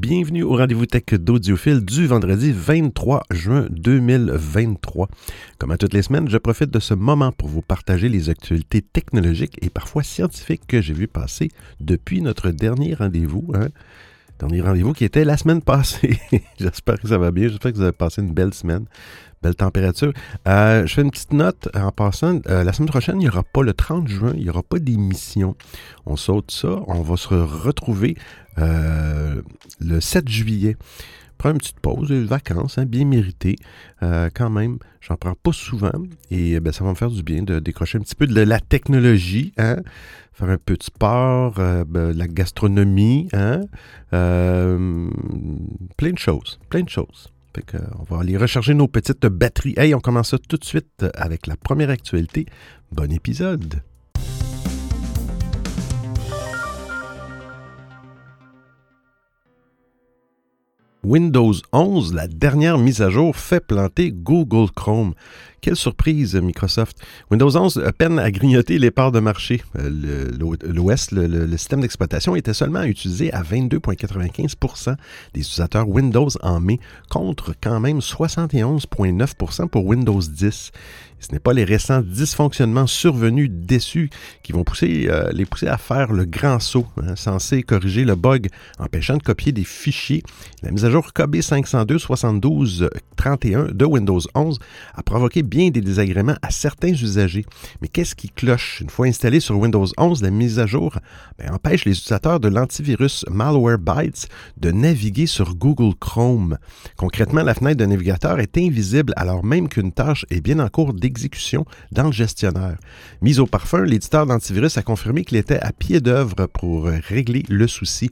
Bienvenue au rendez-vous tech d'Audiophile du vendredi 23 juin 2023. Comme à toutes les semaines, je profite de ce moment pour vous partager les actualités technologiques et parfois scientifiques que j'ai vu passer depuis notre dernier rendez-vous. Dernier rendez-vous qui était la semaine passée. J'espère que ça va bien. J'espère que vous avez passé une belle semaine, belle température. Je fais une petite note en passant. La semaine prochaine, il n'y aura pas le 30 juin, il n'y aura pas d'émission. On saute ça. On va se retrouver le 7 juillet. Prends une petite pause, une vacances, bien méritée. Quand même, j'en prends pas souvent et ça va me faire du bien de décrocher un petit peu de la technologie, faire un peu de sport, de la gastronomie, plein de choses. Fait que, on va aller recharger nos petites batteries. Hey, on commence ça tout de suite avec la première actualité. Bon épisode! Windows 11, la dernière mise à jour, fait planter Google Chrome. Quelle surprise, Microsoft. Windows 11 peine à grignoter les parts de marché. L'OS, le système d'exploitation, était seulement utilisé à 22,95% des utilisateurs Windows en mai, contre quand même 71,9% pour Windows 10. Et ce n'est pas les récents dysfonctionnements survenus déçus qui vont les pousser à faire le grand saut, censé corriger le bug empêchant de copier des fichiers. La mise à jour KB5027231 de Windows 11 a provoqué bien des désagréments à certains usagers. Mais qu'est-ce qui cloche? Une fois installée sur Windows 11, la mise à jour empêche les utilisateurs de l'antivirus Malwarebytes de naviguer sur Google Chrome. Concrètement, la fenêtre de navigateur est invisible alors même qu'une tâche est bien en cours d'exécution dans le gestionnaire. Mise au parfum, l'éditeur d'antivirus a confirmé qu'il était à pied d'œuvre pour régler le souci.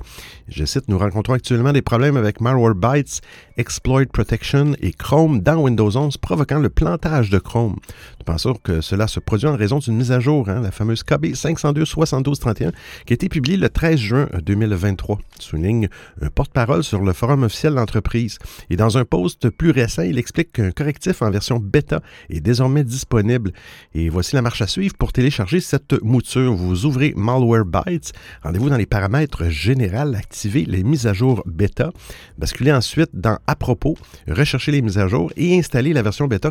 Je cite, « Nous rencontrons actuellement des problèmes avec Malwarebytes, Exploit Protection et Chrome dans Windows 11, provoquant le plantage de Chrome. Nous pensons que cela se produit en raison d'une mise à jour, la fameuse KB5027231, qui a été publiée le 13 juin 2023, souligne un porte-parole sur le forum officiel de l'entreprise. Et dans un post plus récent, il explique qu'un correctif en version bêta est désormais disponible. Et voici la marche à suivre pour télécharger cette mouture. Vous ouvrez Malwarebytes, rendez-vous dans les paramètres généraux, activez les mises à jour bêta, basculez ensuite dans « À propos », recherchez les mises à jour et installez la version bêta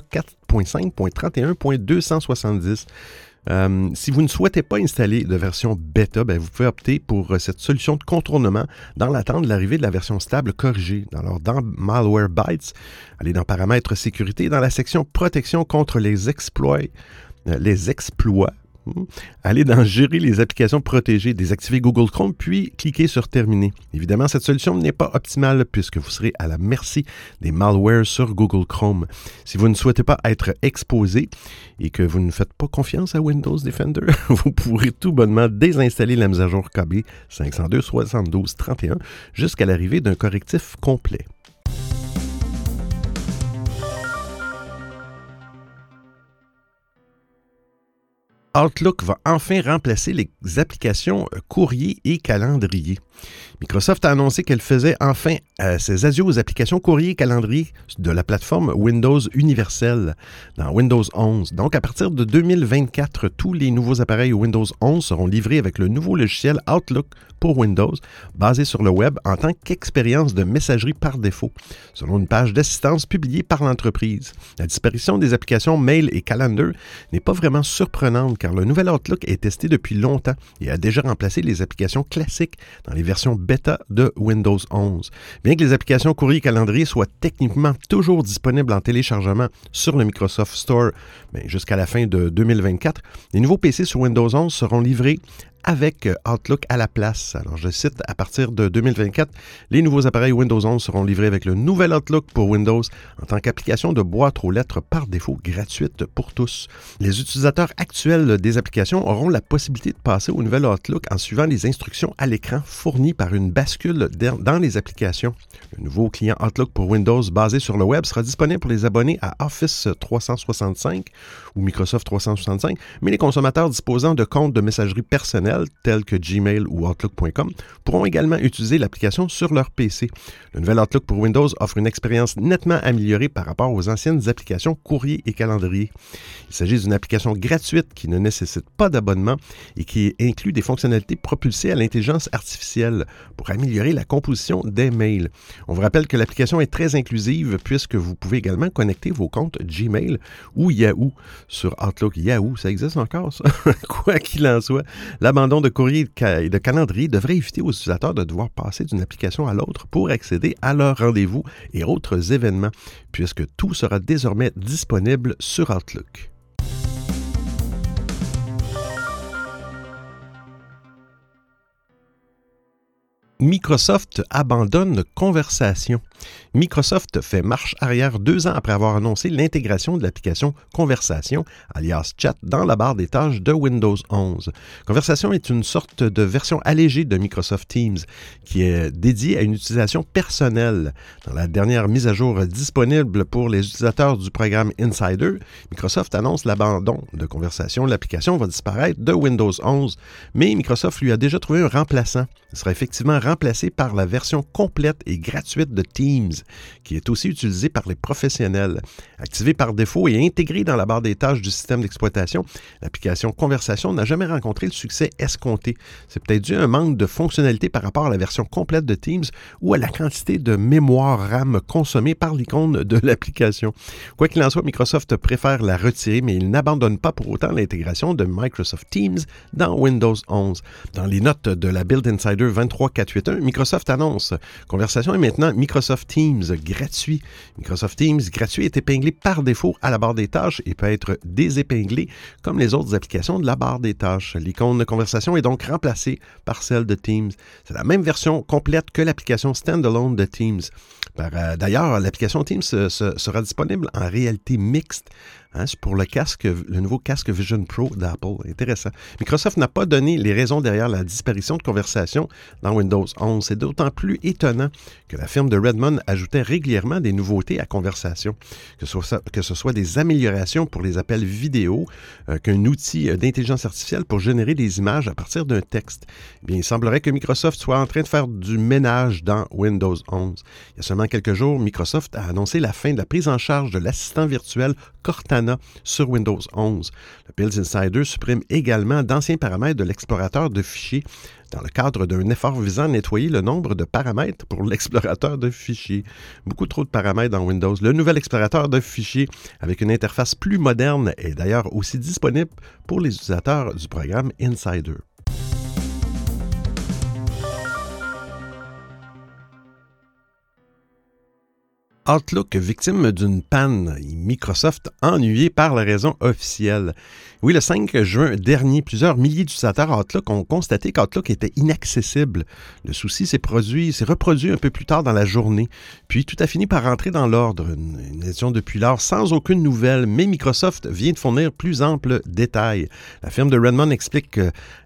4.5.31.270. Si vous ne souhaitez pas installer de version bêta, vous pouvez opter pour cette solution de contournement dans l'attente de l'arrivée de la version stable corrigée. Alors, dans Malwarebytes, allez dans « Paramètres sécurité » et dans la section « Protection contre les exploits ». Allez dans « Gérer les applications protégées », désactiver Google Chrome, puis cliquez sur « Terminer ». Évidemment, cette solution n'est pas optimale puisque vous serez à la merci des malwares sur Google Chrome. Si vous ne souhaitez pas être exposé et que vous ne faites pas confiance à Windows Defender, vous pourrez tout bonnement désinstaller la mise à jour KB 502.72.31 jusqu'à l'arrivée d'un correctif complet. Outlook va enfin remplacer les applications courrier et calendrier. Microsoft a annoncé qu'elle faisait enfin ses adieux aux applications courrier et calendrier de la plateforme Windows Universal dans Windows 11. Donc, à partir de 2024, tous les nouveaux appareils Windows 11 seront livrés avec le nouveau logiciel Outlook pour Windows, basé sur le web en tant qu'expérience de messagerie par défaut, selon une page d'assistance publiée par l'entreprise. La disparition des applications Mail et Calendar n'est pas vraiment surprenante car le nouvel Outlook est testé depuis longtemps et a déjà remplacé les applications classiques dans les version bêta de Windows 11. Bien que les applications courrier et calendrier soient techniquement toujours disponibles en téléchargement sur le Microsoft Store jusqu'à la fin de 2024, les nouveaux PC sur Windows 11 seront livrés avec Outlook à la place. Alors, je cite, à partir de 2024, les nouveaux appareils Windows 11 seront livrés avec le nouvel Outlook pour Windows en tant qu'application de boîte aux lettres par défaut gratuite pour tous. Les utilisateurs actuels des applications auront la possibilité de passer au nouvel Outlook en suivant les instructions à l'écran fournies par une bascule dans les applications. Le nouveau client Outlook pour Windows basé sur le web sera disponible pour les abonnés à Office 365 ou Microsoft 365, mais les consommateurs disposant de comptes de messagerie personnelle commerciales telles que Gmail ou Outlook.com pourront également utiliser l'application sur leur PC. Le nouvel Outlook pour Windows offre une expérience nettement améliorée par rapport aux anciennes applications courrier et calendrier. Il s'agit d'une application gratuite qui ne nécessite pas d'abonnement et qui inclut des fonctionnalités propulsées à l'intelligence artificielle pour améliorer la composition des mails. On vous rappelle que l'application est très inclusive puisque vous pouvez également connecter vos comptes Gmail ou Yahoo sur Outlook. Yahoo, ça existe encore, ça? Quoi qu'il en soit, l'abandon de courrier et de calendrier devrait éviter aux utilisateurs de devoir passer d'une application à l'autre pour accéder à leurs rendez-vous et autres événements, puisque tout sera désormais disponible sur Outlook. Microsoft abandonne Conversation. Microsoft fait marche arrière 2 ans après avoir annoncé l'intégration de l'application Conversation, alias Chat, dans la barre des tâches de Windows 11. Conversation est une sorte de version allégée de Microsoft Teams qui est dédiée à une utilisation personnelle. Dans la dernière mise à jour disponible pour les utilisateurs du programme Insider, Microsoft annonce l'abandon de Conversation. L'application va disparaître de Windows 11, mais Microsoft lui a déjà trouvé un remplaçant. Il sera effectivement remplacé par la version complète et gratuite de Teams, qui est aussi utilisée par les professionnels. Activée par défaut et intégrée dans la barre des tâches du système d'exploitation, l'application Conversation n'a jamais rencontré le succès escompté. C'est peut-être dû à un manque de fonctionnalité par rapport à la version complète de Teams ou à la quantité de mémoire RAM consommée par l'icône de l'application. Quoi qu'il en soit, Microsoft préfère la retirer, mais il n'abandonne pas pour autant l'intégration de Microsoft Teams dans Windows 11. Dans les notes de la Build Insider 23481, Microsoft annonce Conversation est maintenant Microsoft Teams gratuit. Microsoft Teams gratuit est épinglé par défaut à la barre des tâches et peut être désépinglé comme les autres applications de la barre des tâches. L'icône de Conversation est donc remplacée par celle de Teams. C'est la même version complète que l'application standalone de Teams. D'ailleurs, l'application Teams sera disponible en réalité mixte. C'est pour le nouveau casque Vision Pro d'Apple. Intéressant. Microsoft n'a pas donné les raisons derrière la disparition de Conversation dans Windows 11. C'est d'autant plus étonnant que la firme de Redmond ajoutait régulièrement des nouveautés à Conversation, que ce soit des améliorations pour les appels vidéo, qu'un outil d'intelligence artificielle pour générer des images à partir d'un texte. Eh bien, il semblerait que Microsoft soit en train de faire du ménage dans Windows 11. Il y a seulement quelques jours, Microsoft a annoncé la fin de la prise en charge de l'assistant virtuel Cortana sur Windows 11. Le Build Insider supprime également d'anciens paramètres de l'explorateur de fichiers dans le cadre d'un effort visant à nettoyer le nombre de paramètres pour l'explorateur de fichiers. Beaucoup trop de paramètres dans Windows. Le nouvel explorateur de fichiers avec une interface plus moderne est d'ailleurs aussi disponible pour les utilisateurs du programme Insider. Outlook, victime d'une panne, et Microsoft ennuyé par la raison officielle. Oui, le 5 juin dernier, plusieurs milliers d'utilisateurs Outlook ont constaté qu'Outlook était inaccessible. Le souci s'est reproduit un peu plus tard dans la journée, puis tout a fini par rentrer dans l'ordre. Une édition depuis lors sans aucune nouvelle, mais Microsoft vient de fournir plus amples détails. La firme de Redmond explique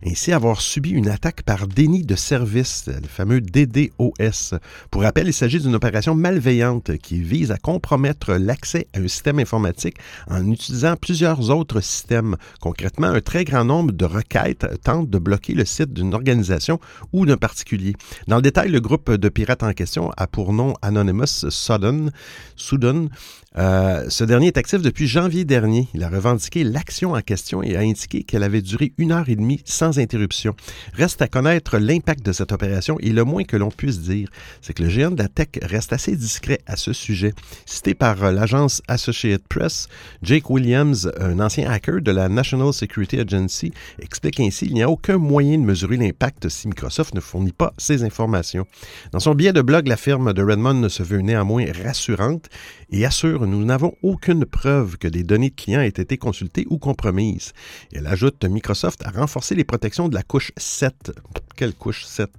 ainsi avoir subi une attaque par déni de service, le fameux DDoS. Pour rappel, il s'agit d'une opération malveillante qui vise à compromettre l'accès à un système informatique en utilisant plusieurs autres systèmes. Concrètement, un très grand nombre de requêtes tentent de bloquer le site d'une organisation ou d'un particulier. Dans le détail, le groupe de pirates en question a pour nom Anonymous Sudan. Ce dernier est actif depuis janvier dernier. Il a revendiqué l'action en question et a indiqué qu'elle avait duré 1h30 sans interruption. Reste à connaître l'impact de cette opération et le moins que l'on puisse dire, c'est que le géant de la tech reste assez discret à ce sujet. Cité par l'agence Associated Press, Jake Williams, un ancien hacker de la National Security Agency, explique ainsi qu'il n'y a aucun moyen de mesurer l'impact si Microsoft ne fournit pas ces informations. Dans son billet de blog, la firme de Redmond se veut néanmoins rassurante et assure « Nous n'avons aucune preuve que des données de clients aient été consultées ou compromises. » Elle ajoute « Microsoft a renforcé les protections de la couche 7. » Quelle couche 7?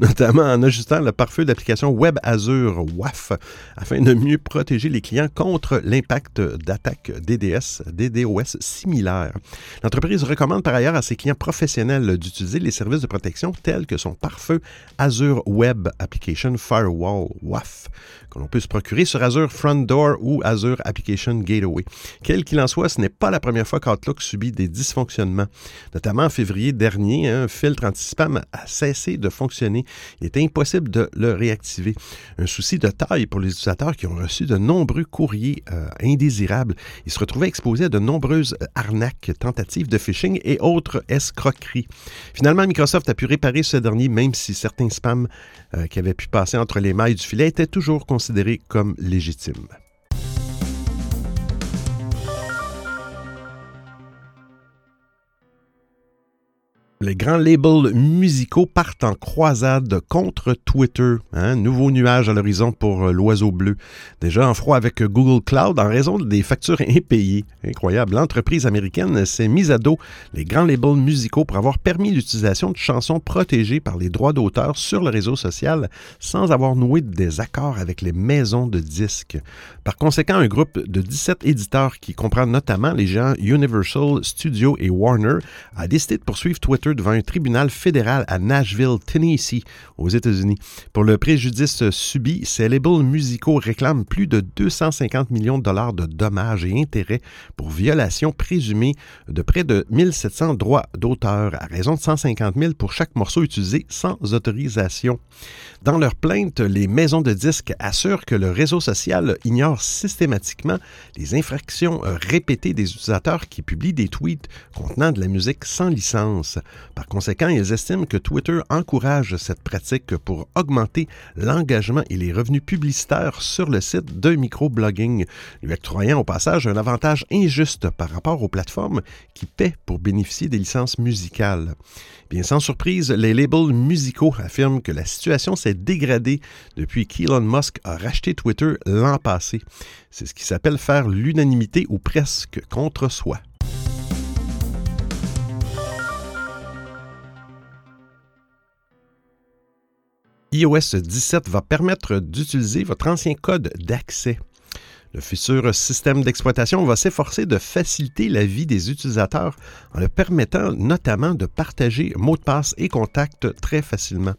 Notamment en ajustant le pare-feu d'application Web Azure WAF afin de de mieux protéger les clients contre l'impact d'attaques DDoS similaires. L'entreprise recommande par ailleurs à ses clients professionnels d'utiliser les services de protection tels que son pare-feu Azure Web Application Firewall, WAF, que l'on peut se procurer sur Azure Front Door ou Azure Application Gateway. Quel qu'il en soit, ce n'est pas la première fois qu'Outlook subit des dysfonctionnements. Notamment en février dernier, un filtre anti-spam a cessé de fonctionner. Il était impossible de le réactiver. Un souci de taille pour les utilisateurs qui ont reçu de nombreux courriers indésirables. Ils se retrouvaient exposés à de nombreuses arnaques, tentatives de phishing et autres escroqueries. Finalement, Microsoft a pu réparer ce dernier, même si certains spams qui avaient pu passer entre les mailles du filet étaient toujours considérés comme légitimes. Les grands labels musicaux partent en croisade contre Twitter. Nouveau nuage à l'horizon pour l'oiseau bleu. Déjà en froid avec Google Cloud en raison des factures impayées. Incroyable. L'entreprise américaine s'est mise à dos les grands labels musicaux pour avoir permis l'utilisation de chansons protégées par les droits d'auteur sur le réseau social sans avoir noué des accords avec les maisons de disques. Par conséquent, un groupe de 17 éditeurs qui comprend notamment les géants Universal, Studio et Warner a décidé de poursuivre Twitter devant un tribunal fédéral à Nashville, Tennessee, aux États-Unis. Pour le préjudice subi, ces labels musicaux réclament plus de 250 millions de dollars de dommages et intérêts pour violation présumée de près de 1700 droits d'auteur, à raison de 150 000 pour chaque morceau utilisé sans autorisation. Dans leur plainte, les maisons de disques assurent que le réseau social ignore systématiquement les infractions répétées des utilisateurs qui publient des tweets contenant de la musique sans licence. Par conséquent, ils estiment que Twitter encourage cette pratique pour augmenter l'engagement et les revenus publicitaires sur le site de microblogging, lui octroyant au passage un avantage injuste par rapport aux plateformes qui paient pour bénéficier des licences musicales. Bien sans surprise, les labels musicaux affirment que la situation s'est dégradée depuis qu'Elon Musk a racheté Twitter l'an passé. C'est ce qui s'appelle faire l'unanimité ou presque contre soi. iOS 17 va permettre d'utiliser votre ancien code d'accès. Le futur système d'exploitation va s'efforcer de faciliter la vie des utilisateurs en leur permettant notamment de partager mots de passe et contacts très facilement.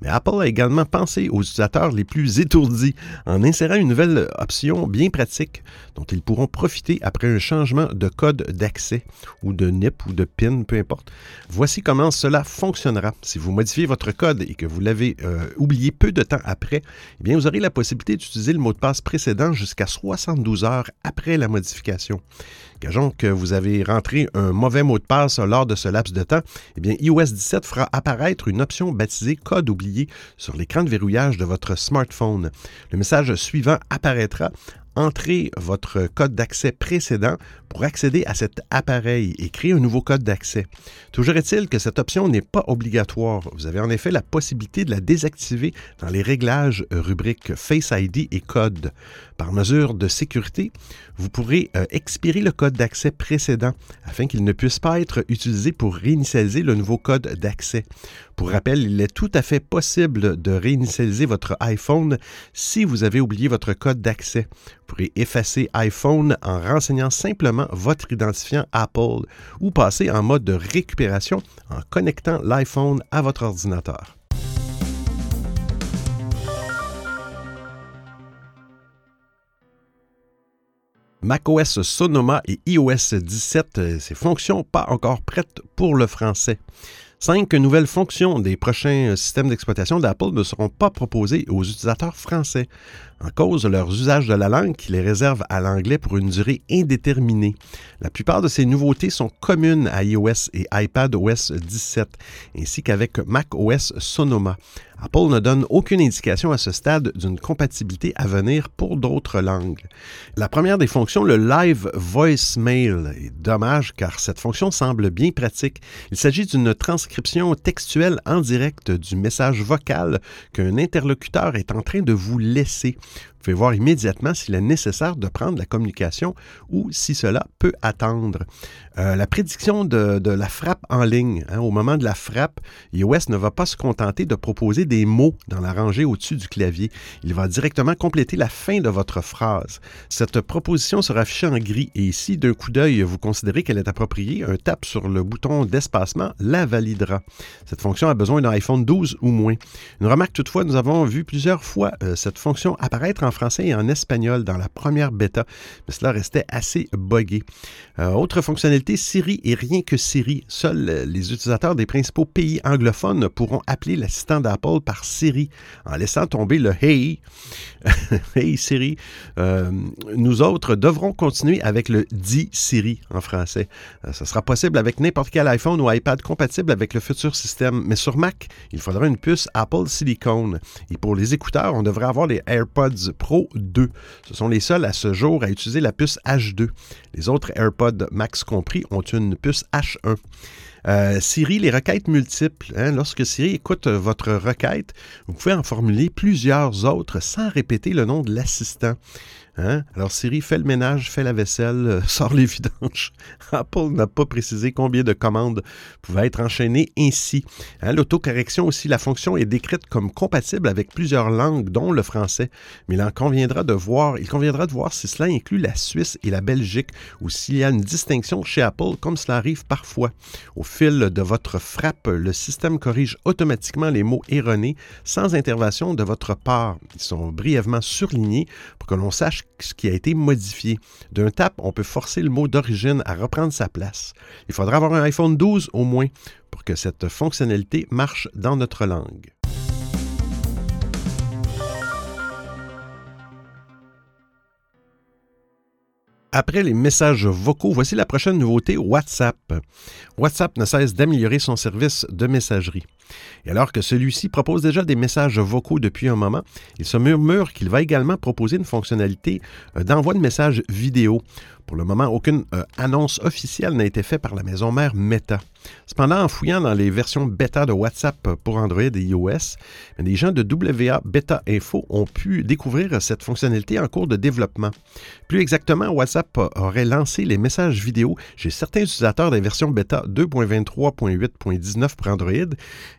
Mais Apple a également pensé aux utilisateurs les plus étourdis en insérant une nouvelle option bien pratique dont ils pourront profiter après un changement de code d'accès ou de NIP ou de PIN, peu importe. Voici comment cela fonctionnera. Si vous modifiez votre code et que vous l'avez oublié peu de temps après, eh bien vous aurez la possibilité d'utiliser le mot de passe précédent jusqu'à 72 heures après la modification. Gageons que vous avez rentré un mauvais mot de passe lors de ce laps de temps, eh bien iOS 17 fera apparaître une option baptisée « Code oublié » sur l'écran de verrouillage de votre smartphone. Le message suivant apparaîtra. Entrez votre code d'accès précédent pour accéder à cet appareil et créer un nouveau code d'accès. Toujours est-il que cette option n'est pas obligatoire. Vous avez en effet la possibilité de la désactiver dans les réglages rubriques Face ID et Code. Par mesure de sécurité, vous pourrez expirer le code d'accès précédent afin qu'il ne puisse pas être utilisé pour réinitialiser le nouveau code d'accès. Pour rappel, il est tout à fait possible de réinitialiser votre iPhone si vous avez oublié votre code d'accès. Vous pourrez effacer iPhone en renseignant simplement votre identifiant Apple ou passer en mode de récupération en connectant l'iPhone à votre ordinateur. macOS Sonoma et iOS 17, ces fonctions pas encore prêtes pour le français. 5 nouvelles fonctions des prochains systèmes d'exploitation d'Apple ne seront pas proposées aux utilisateurs français, en cause de leur usage de la langue qui les réserve à l'anglais pour une durée indéterminée. La plupart de ces nouveautés sont communes à iOS et iPadOS 17, ainsi qu'avec macOS Sonoma. Apple ne donne aucune indication à ce stade d'une compatibilité à venir pour d'autres langues. La première des fonctions, le Live Voicemail, est dommage car cette fonction semble bien pratique. Il s'agit d'une transcription textuelle en direct du message vocal qu'un interlocuteur est en train de vous laisser. Vous pouvez voir immédiatement s'il est nécessaire de prendre la communication ou si cela peut attendre. La prédiction de la frappe en ligne. Au moment de la frappe, iOS ne va pas se contenter de proposer des mots dans la rangée au-dessus du clavier. Il va directement compléter la fin de votre phrase. Cette proposition sera affichée en gris et si d'un coup d'œil vous considérez qu'elle est appropriée, un tap sur le bouton d'espacement la validera. Cette fonction a besoin d'un iPhone 12 ou moins. Une remarque toutefois, nous avons vu plusieurs fois cette fonction apparaître en français et en espagnol dans la première bêta, mais cela restait assez buggé. Autre fonctionnalité, Siri et rien que Siri. Seuls les utilisateurs des principaux pays anglophones pourront appeler l'assistant d'Apple par Siri en laissant tomber le « Hey ».« Hey Siri ». Nous autres devrons continuer avec le « Dis Siri » en français. Ce sera possible avec n'importe quel iPhone ou iPad compatible avec le futur système, mais sur Mac, il faudra une puce Apple Silicon. Et pour les écouteurs, on devrait avoir les AirPods Pro 2. Ce sont les seuls à ce jour à utiliser la puce H2. Les autres AirPods Max compris ont une puce H1. Siri, les requêtes multiples. Lorsque Siri écoute votre requête, vous pouvez en formuler plusieurs autres sans répéter le nom de l'assistant. Alors Siri fait le ménage, fait la vaisselle, sort les vidanges. Apple n'a pas précisé combien de commandes pouvaient être enchaînées ainsi. L'autocorrection aussi, la fonction est décrite comme compatible avec plusieurs langues, dont le français. Mais il conviendra de voir si cela inclut la Suisse et la Belgique ou s'il y a une distinction chez Apple, comme cela arrive parfois. Au fil de votre frappe, le système corrige automatiquement les mots erronés sans intervention de votre part. Ils sont brièvement surlignés pour que l'on sache ce qui a été modifié. D'un tap, on peut forcer le mot d'origine à reprendre sa place. Il faudra avoir un iPhone 12 au moins pour que cette fonctionnalité marche dans notre langue. Après les messages vocaux, voici la prochaine nouveauté, WhatsApp. WhatsApp ne cesse d'améliorer son service de messagerie. Et alors que celui-ci propose déjà des messages vocaux depuis un moment, il se murmure qu'il va également proposer une fonctionnalité d'envoi de messages vidéo. Pour le moment, aucune annonce officielle n'a été faite par la maison mère Meta. Cependant, en fouillant dans les versions bêta de WhatsApp pour Android et iOS, les gens de WA Beta Info ont pu découvrir cette fonctionnalité en cours de développement. Plus exactement, WhatsApp aurait lancé les messages vidéo chez certains utilisateurs des versions bêta 2.23.8.19 pour Android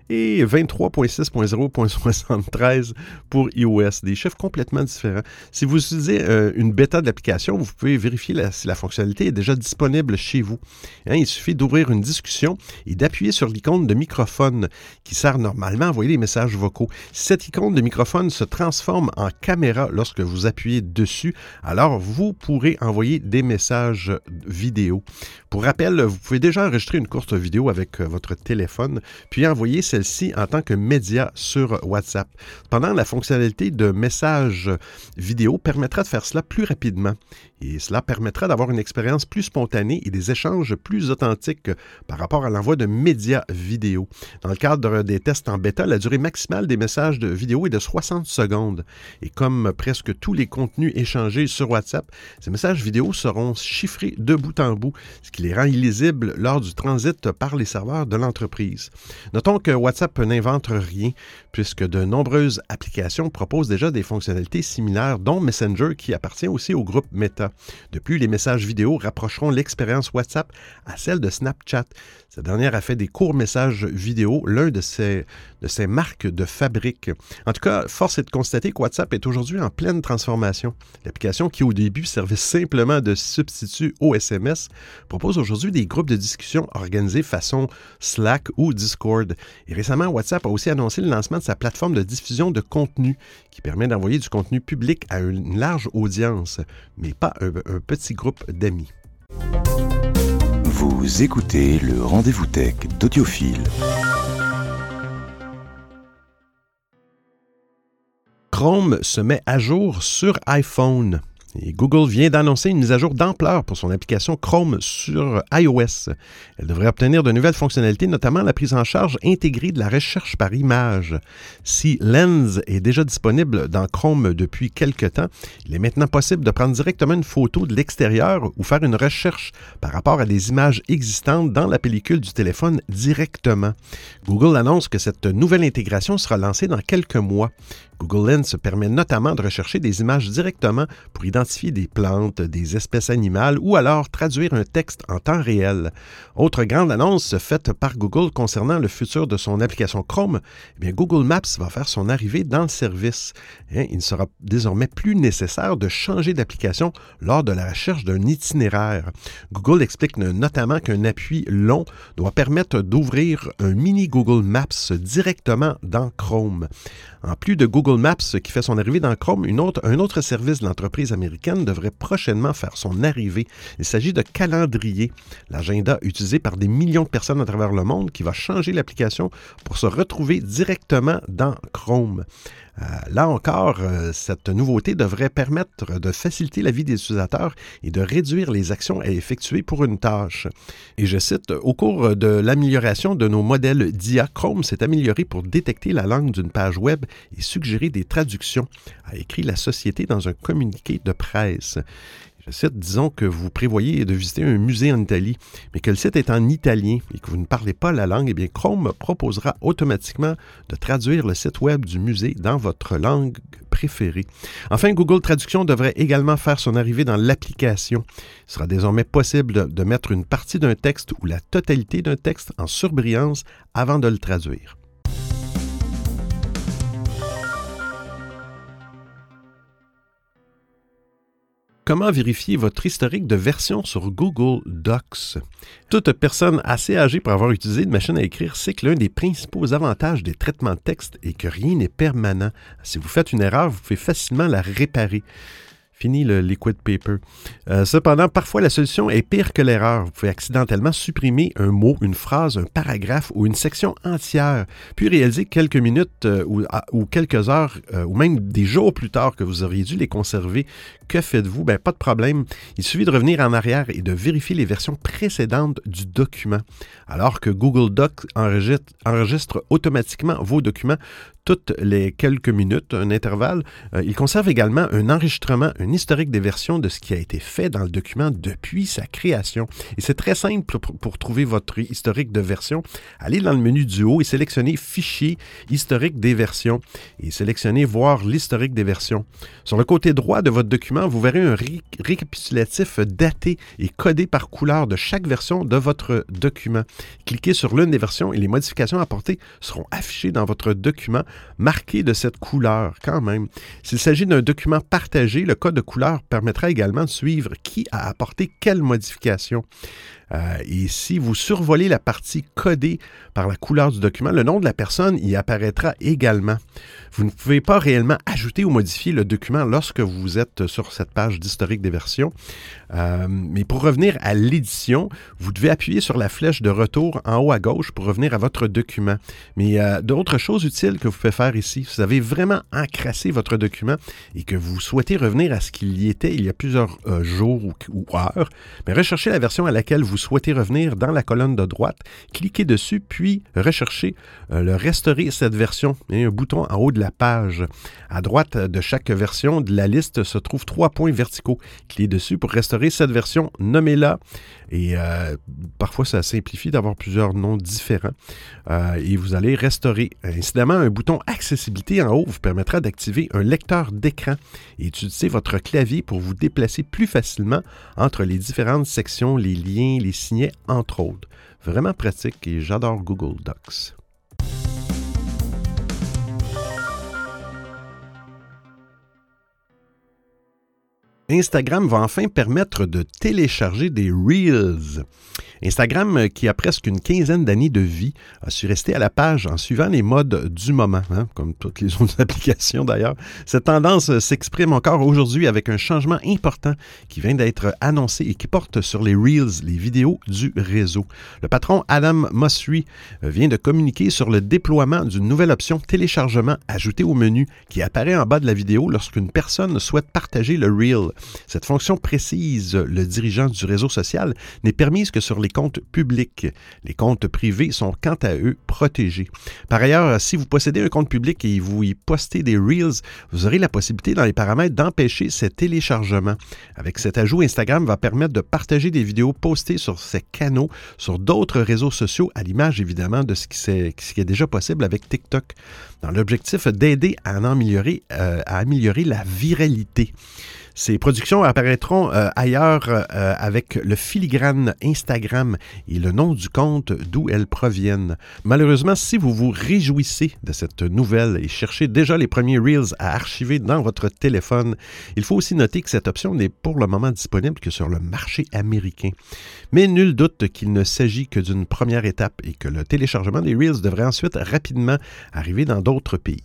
et 23.6.0.73 pour iOS. Des chiffres complètement différents. Si vous utilisez une bêta de l'application, vous pouvez vérifier si la fonctionnalité est déjà disponible chez vous. Il suffit d'ouvrir une discussion et d'appuyer sur l'icône de microphone qui sert normalement à envoyer des messages vocaux. Si cette icône de microphone se transforme en caméra lorsque vous appuyez dessus, alors vous pourrez envoyer des messages vidéo. Pour rappel, vous pouvez déjà enregistrer une courte vidéo avec votre téléphone, puis envoyer celle-ci en tant que média sur WhatsApp. Cependant, la fonctionnalité de messages vidéo permettra de faire cela plus rapidement. Et cela permettra d'avoir une expérience plus spontanée et des échanges plus authentiques par rapport à l'envoi de médias vidéo. Dans le cadre des tests en bêta, la durée maximale des messages de vidéo est de 60 secondes. Et comme presque tous les contenus échangés sur WhatsApp, ces messages vidéo seront chiffrés de bout en bout, ce qui les rend illisibles lors du transit par les serveurs de l'entreprise. Notons que WhatsApp n'invente rien, puisque de nombreuses applications proposent déjà des fonctionnalités similaires, dont Messenger, qui appartient aussi au groupe Meta. Depuis, les messages vidéo rapprocheront l'expérience WhatsApp à celle de Snapchat. Cette dernière a fait des courts messages vidéo, l'un de ses marques de fabrique. En tout cas, force est de constater que WhatsApp est aujourd'hui en pleine transformation. L'application qui, au début, servait simplement de substitut au SMS, propose aujourd'hui des groupes de discussion organisés façon Slack ou Discord. Et récemment, WhatsApp a aussi annoncé le lancement de sa plateforme de diffusion de contenu qui permet d'envoyer du contenu public à une large audience, mais pas un petit groupe d'amis. Vous écoutez le Rendez-vous Tech d'Audiophile. Chrome se met à jour sur iPhone. Et Google vient d'annoncer une mise à jour d'ampleur pour son application Chrome sur iOS. Elle devrait obtenir de nouvelles fonctionnalités, notamment la prise en charge intégrée de la recherche par image. Si Lens est déjà disponible dans Chrome depuis quelques temps, il est maintenant possible de prendre directement une photo de l'extérieur ou faire une recherche par rapport à des images existantes dans la pellicule du téléphone directement. Google annonce que cette nouvelle intégration sera lancée dans quelques mois. Google Lens permet notamment de rechercher des images directement pour identifier des plantes, des espèces animales ou alors traduire un texte en temps réel. Autre grande annonce faite par Google concernant le futur de son application Chrome, eh bien Google Maps va faire son arrivée dans le service. Il ne sera désormais plus nécessaire de changer d'application lors de la recherche d'un itinéraire. Google explique notamment qu'un appui long doit permettre d'ouvrir un mini Google Maps directement dans Chrome. En plus de Google Maps qui fait son arrivée dans Chrome, un autre service de l'entreprise américaine devrait prochainement faire son arrivée. Il s'agit de Calendrier, l'agenda utilisé par des millions de personnes à travers le monde qui va changer l'application pour se retrouver directement dans Chrome. Là encore, cette nouveauté devrait permettre de faciliter la vie des utilisateurs et de réduire les actions à effectuer pour une tâche. Et je cite, « Au cours de l'amélioration de nos modèles d'IA, Chrome s'est amélioré pour détecter la langue d'une page web et suggérer des traductions », a écrit la société dans un communiqué de presse. Je cite, disons que vous prévoyez de visiter un musée en Italie, mais que le site est en italien et que vous ne parlez pas la langue, eh bien Chrome proposera automatiquement de traduire le site web du musée dans votre langue préférée. Enfin, Google Traduction devrait également faire son arrivée dans l'application. Il sera désormais possible de mettre une partie d'un texte ou la totalité d'un texte en surbrillance avant de le traduire. Comment vérifier votre historique de version sur Google Docs? Toute personne assez âgée pour avoir utilisé une machine à écrire sait que l'un des principaux avantages des traitements de texte est que rien n'est permanent. Si vous faites une erreur, vous pouvez facilement la réparer. Fini le liquid paper. Cependant, parfois, la solution est pire que l'erreur. Vous pouvez accidentellement supprimer un mot, une phrase, un paragraphe ou une section entière, puis réaliser quelques minutes ou quelques heures ou même des jours plus tard que vous auriez dû les conserver. Que faites-vous? Ben, pas de problème. Il suffit de revenir en arrière et de vérifier les versions précédentes du document. Alors que Google Docs enregistre automatiquement vos documents toutes les quelques minutes, un intervalle, il conserve également un enregistrement, un historique des versions de ce qui a été fait dans le document depuis sa création. Et c'est très simple pour trouver votre historique de version. Allez dans le menu du haut et sélectionnez « Fichier, historique des versions » et sélectionnez « Voir l'historique des versions ». Sur le côté droit de votre document, vous verrez un récapitulatif daté et codé par couleur de chaque version de votre document. Cliquez sur l'une des versions et les modifications apportées seront affichées dans votre document marqué de cette couleur quand même. S'il s'agit d'un document partagé, le code de couleur permettra également de suivre qui a apporté quelle modification. Et si vous survolez la partie codée par la couleur du document, le nom de la personne y apparaîtra également. Vous ne pouvez pas réellement ajouter ou modifier le document lorsque vous êtes sur cette page d'historique des versions. Mais pour revenir à l'édition, vous devez appuyer sur la flèche de retour en haut à gauche pour revenir à votre document. Mais d'autres choses utiles que vous pouvez faire ici, si vous avez vraiment encrassé votre document et que vous souhaitez revenir à ce qu'il y était il y a plusieurs jours ou heures, mais recherchez la version à laquelle vous souhaitez revenir dans la colonne de droite, cliquez dessus, puis recherchez le « Restaurer cette version ». Il y a un bouton en haut de la page. À droite de chaque version de la liste se trouvent 3 points verticaux. Cliquez dessus pour restaurer cette version, nommez-la. Et parfois, ça simplifie d'avoir plusieurs noms différents. Et vous allez restaurer. Incidemment, un bouton « Accessibilité » en haut vous permettra d'activer un lecteur d'écran et utiliser votre clavier pour vous déplacer plus facilement entre les différentes sections, les liens, les signets, entre autres. Vraiment pratique et j'adore Google Docs. Instagram va enfin permettre de télécharger des Reels. Instagram, qui a presque une quinzaine d'années de vie, a su rester à la page en suivant les modes du moment, comme toutes les autres applications d'ailleurs. Cette tendance s'exprime encore aujourd'hui avec un changement important qui vient d'être annoncé et qui porte sur les Reels, les vidéos du réseau. Le patron Adam Mosseri vient de communiquer sur le déploiement d'une nouvelle option téléchargement ajoutée au menu qui apparaît en bas de la vidéo lorsqu'une personne souhaite partager le Reel. Cette fonction précise le dirigeant du réseau social n'est permise que sur les comptes publics. Les comptes privés sont quant à eux protégés. Par ailleurs, si vous possédez un compte public et vous y postez des Reels, vous aurez la possibilité dans les paramètres d'empêcher ces téléchargements. Avec cet ajout, Instagram va permettre de partager des vidéos postées sur ses canaux, sur d'autres réseaux sociaux, à l'image évidemment de ce qui est déjà possible avec TikTok, dans l'objectif d'aider à améliorer la viralité. Ces productions apparaîtront ailleurs avec le filigrane Instagram et le nom du compte d'où elles proviennent. Malheureusement, si vous vous réjouissez de cette nouvelle et cherchez déjà les premiers Reels à archiver dans votre téléphone, il faut aussi noter que cette option n'est pour le moment disponible que sur le marché américain. Mais nul doute qu'il ne s'agit que d'une première étape et que le téléchargement des Reels devrait ensuite rapidement arriver dans d'autres pays.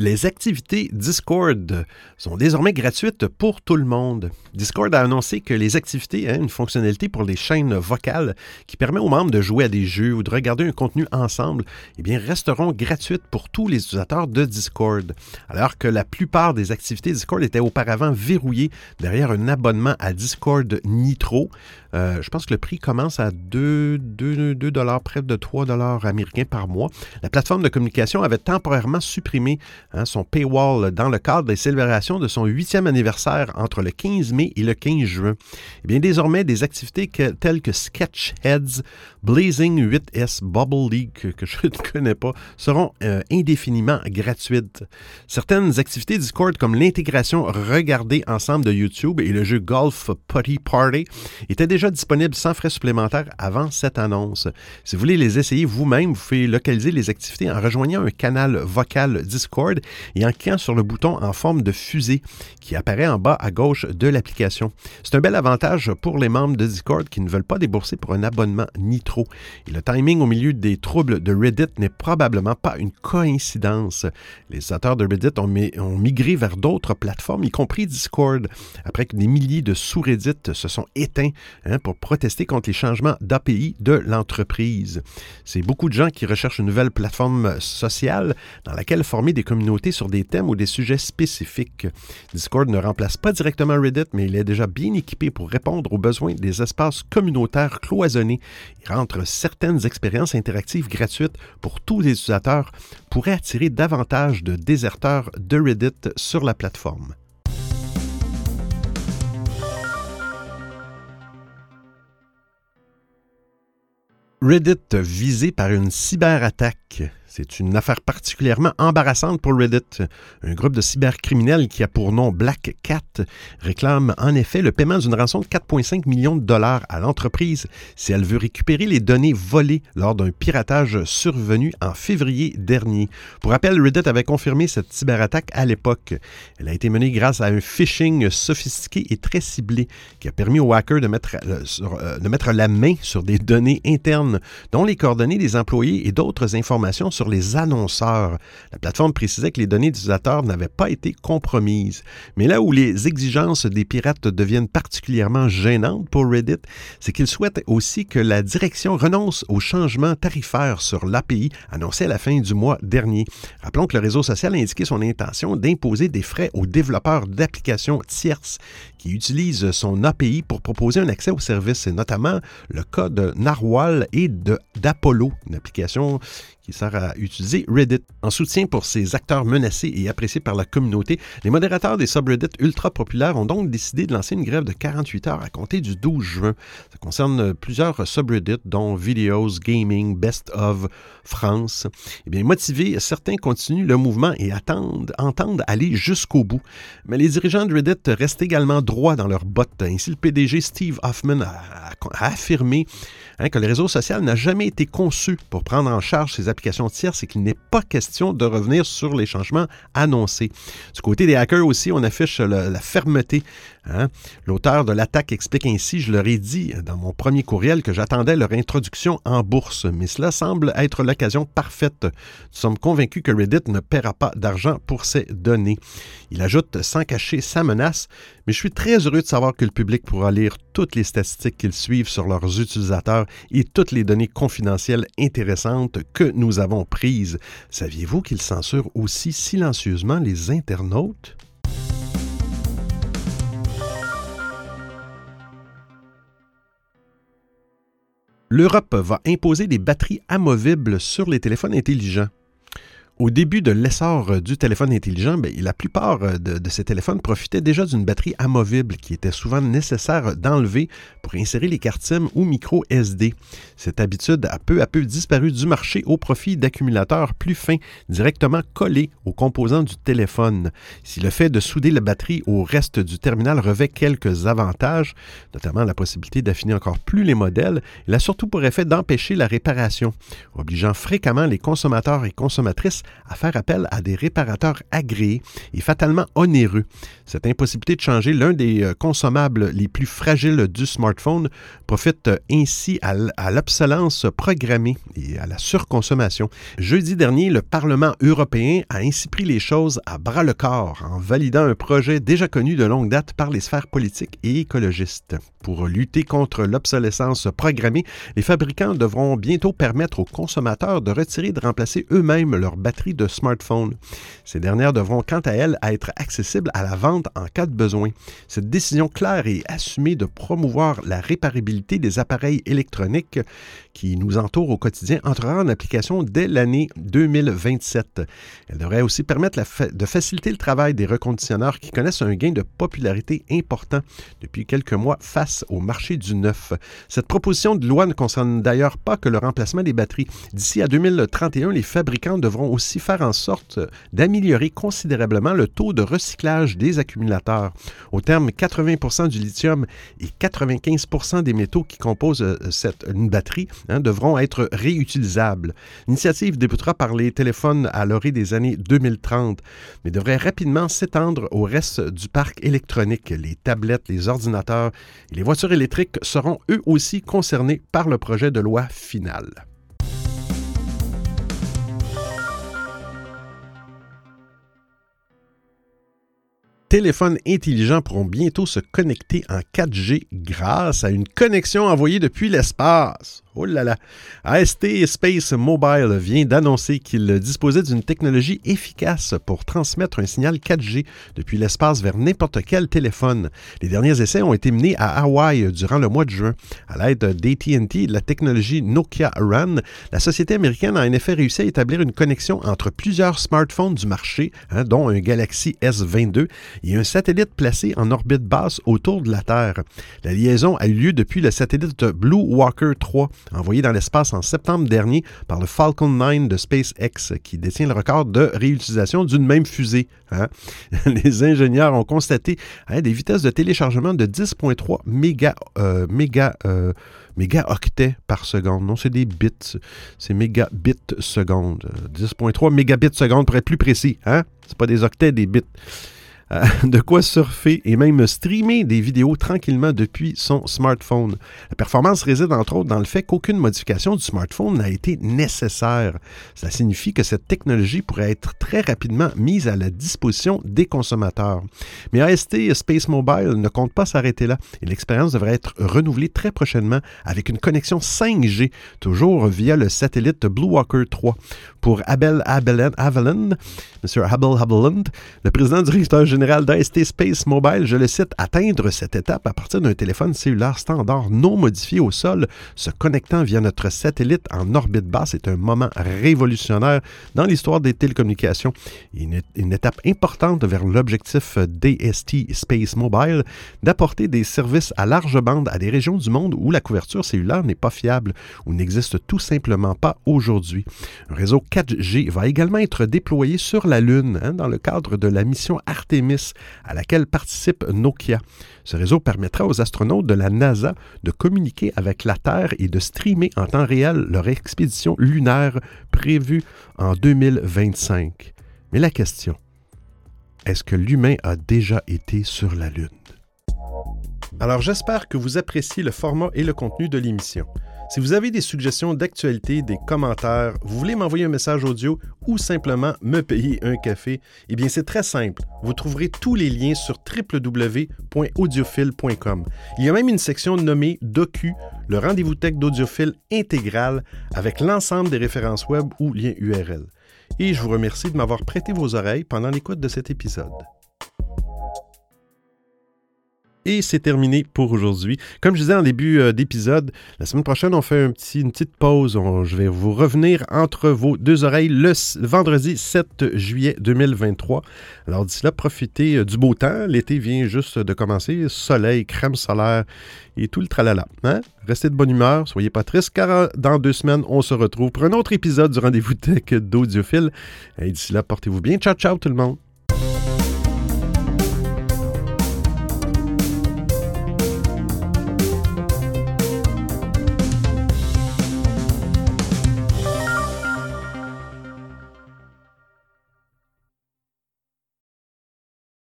Les activités Discord sont désormais gratuites pour tout le monde. Discord a annoncé que les activités, une fonctionnalité pour les chaînes vocales qui permet aux membres de jouer à des jeux ou de regarder un contenu ensemble, resteront gratuites pour tous les utilisateurs de Discord. Alors que la plupart des activités Discord étaient auparavant verrouillées derrière un abonnement à Discord Nitro, je pense que le prix commence à 2$, près de 3$ américains par mois. La plateforme de communication avait temporairement supprimé son paywall dans le cadre des célébrations de son 8e anniversaire entre le 15 mai et le 15 juin. Désormais, des activités telles que Sketchheads, Blazing 8S, Bubble League, que je ne connais pas, seront indéfiniment gratuites. Certaines activités Discord, comme l'intégration Regarder ensemble de YouTube et le jeu Golf Putty Party, étaient déjà disponibles sans frais supplémentaires avant cette annonce. Si vous voulez les essayer vous-même, vous pouvez localiser les activités en rejoignant un canal vocal Discord et en cliquant sur le bouton en forme de fusée qui apparaît en bas à gauche de l'application. C'est un bel avantage pour les membres de Discord qui ne veulent pas débourser pour un abonnement Nitro. Et le timing au milieu des troubles de Reddit n'est probablement pas une coïncidence. Les utilisateurs de Reddit ont migré vers d'autres plateformes, y compris Discord, après que des milliers de sous-Reddits se sont éteints pour protester contre les changements d'API de l'entreprise. C'est beaucoup de gens qui recherchent une nouvelle plateforme sociale dans laquelle former des communautés sur des thèmes ou des sujets spécifiques. Discord ne remplace pas directement Reddit, mais il est déjà bien équipé pour répondre aux besoins des espaces communautaires cloisonnés. Il rentre certaines expériences interactives gratuites pour tous les utilisateurs pourrait attirer davantage de déserteurs de Reddit sur la plateforme. Reddit visé par une cyberattaque. C'est une affaire particulièrement embarrassante pour Reddit. Un groupe de cybercriminels qui a pour nom Black Cat réclame en effet le paiement d'une rançon de 4,5 millions de dollars à l'entreprise si elle veut récupérer les données volées lors d'un piratage survenu en février dernier. Pour rappel, Reddit avait confirmé cette cyberattaque à l'époque. Elle a été menée grâce à un phishing sophistiqué et très ciblé qui a permis aux hackers de mettre la main sur des données internes, dont les coordonnées des employés et d'autres informations sur les annonceurs. La plateforme précisait que les données d'utilisateurs n'avaient pas été compromises. Mais là où les exigences des pirates deviennent particulièrement gênantes pour Reddit, c'est qu'ils souhaitent aussi que la direction renonce aux changements tarifaires sur l'API annoncés à la fin du mois dernier. Rappelons que le réseau social a indiqué son intention d'imposer des frais aux développeurs d'applications tierces qui utilisent son API pour proposer un accès aux services. C'est notamment le cas de Narwhal et d'Apollo, une application qui sert à utiliser Reddit. En soutien pour ces acteurs menacés et appréciés par la communauté, les modérateurs des subreddits ultra populaires ont donc décidé de lancer une grève de 48 heures à compter du 12 juin. Ça concerne plusieurs subreddits, dont Videos, Gaming, Best of, France. Motivés, certains continuent le mouvement et entendent aller jusqu'au bout. Mais les dirigeants de Reddit restent également droits dans leurs bottes. Ainsi, le PDG Steve Hoffman a affirmé que le réseau social n'a jamais été conçu pour prendre en charge ces applications tierces et qu'il n'est pas question de revenir sur les changements annoncés. Du côté des hackers aussi, on affiche la fermeté Hein? L'auteur de l'attaque explique ainsi, je leur ai dit dans mon premier courriel que j'attendais leur introduction en bourse, mais cela semble être l'occasion parfaite. Nous sommes convaincus que Reddit ne paiera pas d'argent pour ces données. Il ajoute sans cacher sa menace, mais je suis très heureux de savoir que le public pourra lire toutes les statistiques qu'ils suivent sur leurs utilisateurs et toutes les données confidentielles intéressantes que nous avons prises. Saviez-vous qu'ils censurent aussi silencieusement les internautes? L'Europe va imposer des batteries amovibles sur les téléphones intelligents. Au début de l'essor du téléphone intelligent, la plupart de ces téléphones profitaient déjà d'une batterie amovible qui était souvent nécessaire d'enlever pour insérer les cartes SIM ou micro SD. Cette habitude a peu à peu disparu du marché au profit d'accumulateurs plus fins, directement collés aux composants du téléphone. Si le fait de souder la batterie au reste du terminal revêt quelques avantages, notamment la possibilité d'affiner encore plus les modèles, il a surtout pour effet d'empêcher la réparation, obligeant fréquemment les consommateurs et consommatrices à faire appel à des réparateurs agréés et fatalement onéreux. Cette impossibilité de changer l'un des consommables les plus fragiles du smartphone profite ainsi à l'obsolescence programmée et à la surconsommation. Jeudi dernier, le Parlement européen a ainsi pris les choses à bras-le-corps en validant un projet déjà connu de longue date par les sphères politiques et écologistes. Pour lutter contre l'obsolescence programmée, les fabricants devront bientôt permettre aux consommateurs de retirer et de remplacer eux-mêmes leurs batteries de smartphone. Ces dernières devront, quant à elles, être accessibles à la vente en cas de besoin. Cette décision claire et assumée de promouvoir la réparabilité des appareils électroniques qui nous entourent au quotidien entrera en application dès l'année 2027. Elle devrait aussi permettre de faciliter le travail des reconditionneurs qui connaissent un gain de popularité important depuis quelques mois face au marché du neuf. Cette proposition de loi ne concerne d'ailleurs pas que le remplacement des batteries. D'ici à 2031, les fabricants devront aussi faire en sorte d'améliorer considérablement le taux de recyclage des accumulateurs. Au terme, 80% du lithium et 95% des métaux qui composent une batterie devront être réutilisables. L'initiative débutera par les téléphones à l'orée des années 2030, mais devrait rapidement s'étendre au reste du parc électronique. Les tablettes, les ordinateurs et les voitures électriques seront eux aussi concernés par le projet de loi final. Téléphones intelligents pourront bientôt se connecter en 4G grâce à une connexion envoyée depuis l'espace. Oh là là! AST Space Mobile vient d'annoncer qu'il disposait d'une technologie efficace pour transmettre un signal 4G depuis l'espace vers n'importe quel téléphone. Les derniers essais ont été menés à Hawaï durant le mois de juin. À l'aide d'AT&T et de la technologie Nokia RAN, la société américaine a en effet réussi à établir une connexion entre plusieurs smartphones du marché, dont un Galaxy S22, et un satellite placé en orbite basse autour de la Terre. La liaison a eu lieu depuis le satellite Blue Walker 3, envoyé dans l'espace en septembre dernier par le Falcon 9 de SpaceX, qui détient le record de réutilisation d'une même fusée. Les ingénieurs ont constaté des vitesses de téléchargement de 10,3 mégaoctets par seconde. Non, c'est des bits. C'est mégabits seconde. 10,3 mégabits seconde pour être plus précis. C'est pas des octets, des bits. De quoi surfer et même streamer des vidéos tranquillement depuis son smartphone. La performance réside entre autres dans le fait qu'aucune modification du smartphone n'a été nécessaire. Cela signifie que cette technologie pourrait être très rapidement mise à la disposition des consommateurs. Mais AST Space Mobile ne compte pas s'arrêter là et l'expérience devrait être renouvelée très prochainement avec une connexion 5G, toujours via le satellite Blue Walker 3. Pour Abel Avellán, M. Abel Avellán, le président directeur général d'AST Space Mobile, je le cite, « Atteindre cette étape à partir d'un téléphone cellulaire standard non modifié au sol, se connectant via notre satellite en orbite basse est un moment révolutionnaire dans l'histoire des télécommunications. Une étape importante vers l'objectif d'AST Space Mobile d'apporter des services à large bande à des régions du monde où la couverture cellulaire n'est pas fiable ou n'existe tout simplement pas aujourd'hui. Un réseau 4G va également être déployé sur la Lune dans le cadre de la mission Artemis, à laquelle participe Nokia. Ce réseau permettra aux astronautes de la NASA de communiquer avec la Terre et de streamer en temps réel leur expédition lunaire prévue en 2025. Mais la question, est-ce que l'humain a déjà été sur la Lune? Alors j'espère que vous appréciez le format et le contenu de l'émission. Si vous avez des suggestions d'actualité, des commentaires, vous voulez m'envoyer un message audio ou simplement me payer un café, eh bien c'est très simple. Vous trouverez tous les liens sur www.audiophile.com. Il y a même une section nommée Docu, le rendez-vous tech d'Audiophile intégral avec l'ensemble des références web ou liens URL. Et je vous remercie de m'avoir prêté vos oreilles pendant l'écoute de cet épisode. Et c'est terminé pour aujourd'hui. Comme je disais en début d'épisode, la semaine prochaine, on fait une petite pause. Je vais vous revenir entre vos deux oreilles le vendredi 7 juillet 2023. Alors d'ici là, profitez du beau temps. L'été vient juste de commencer. Soleil, crème solaire et tout le tralala. Hein? Restez de bonne humeur, soyez pas tristes, car dans 2 semaines, on se retrouve pour un autre épisode du Rendez-vous Tech d'Audiophile. Et d'ici là, portez-vous bien. Ciao, ciao tout le monde!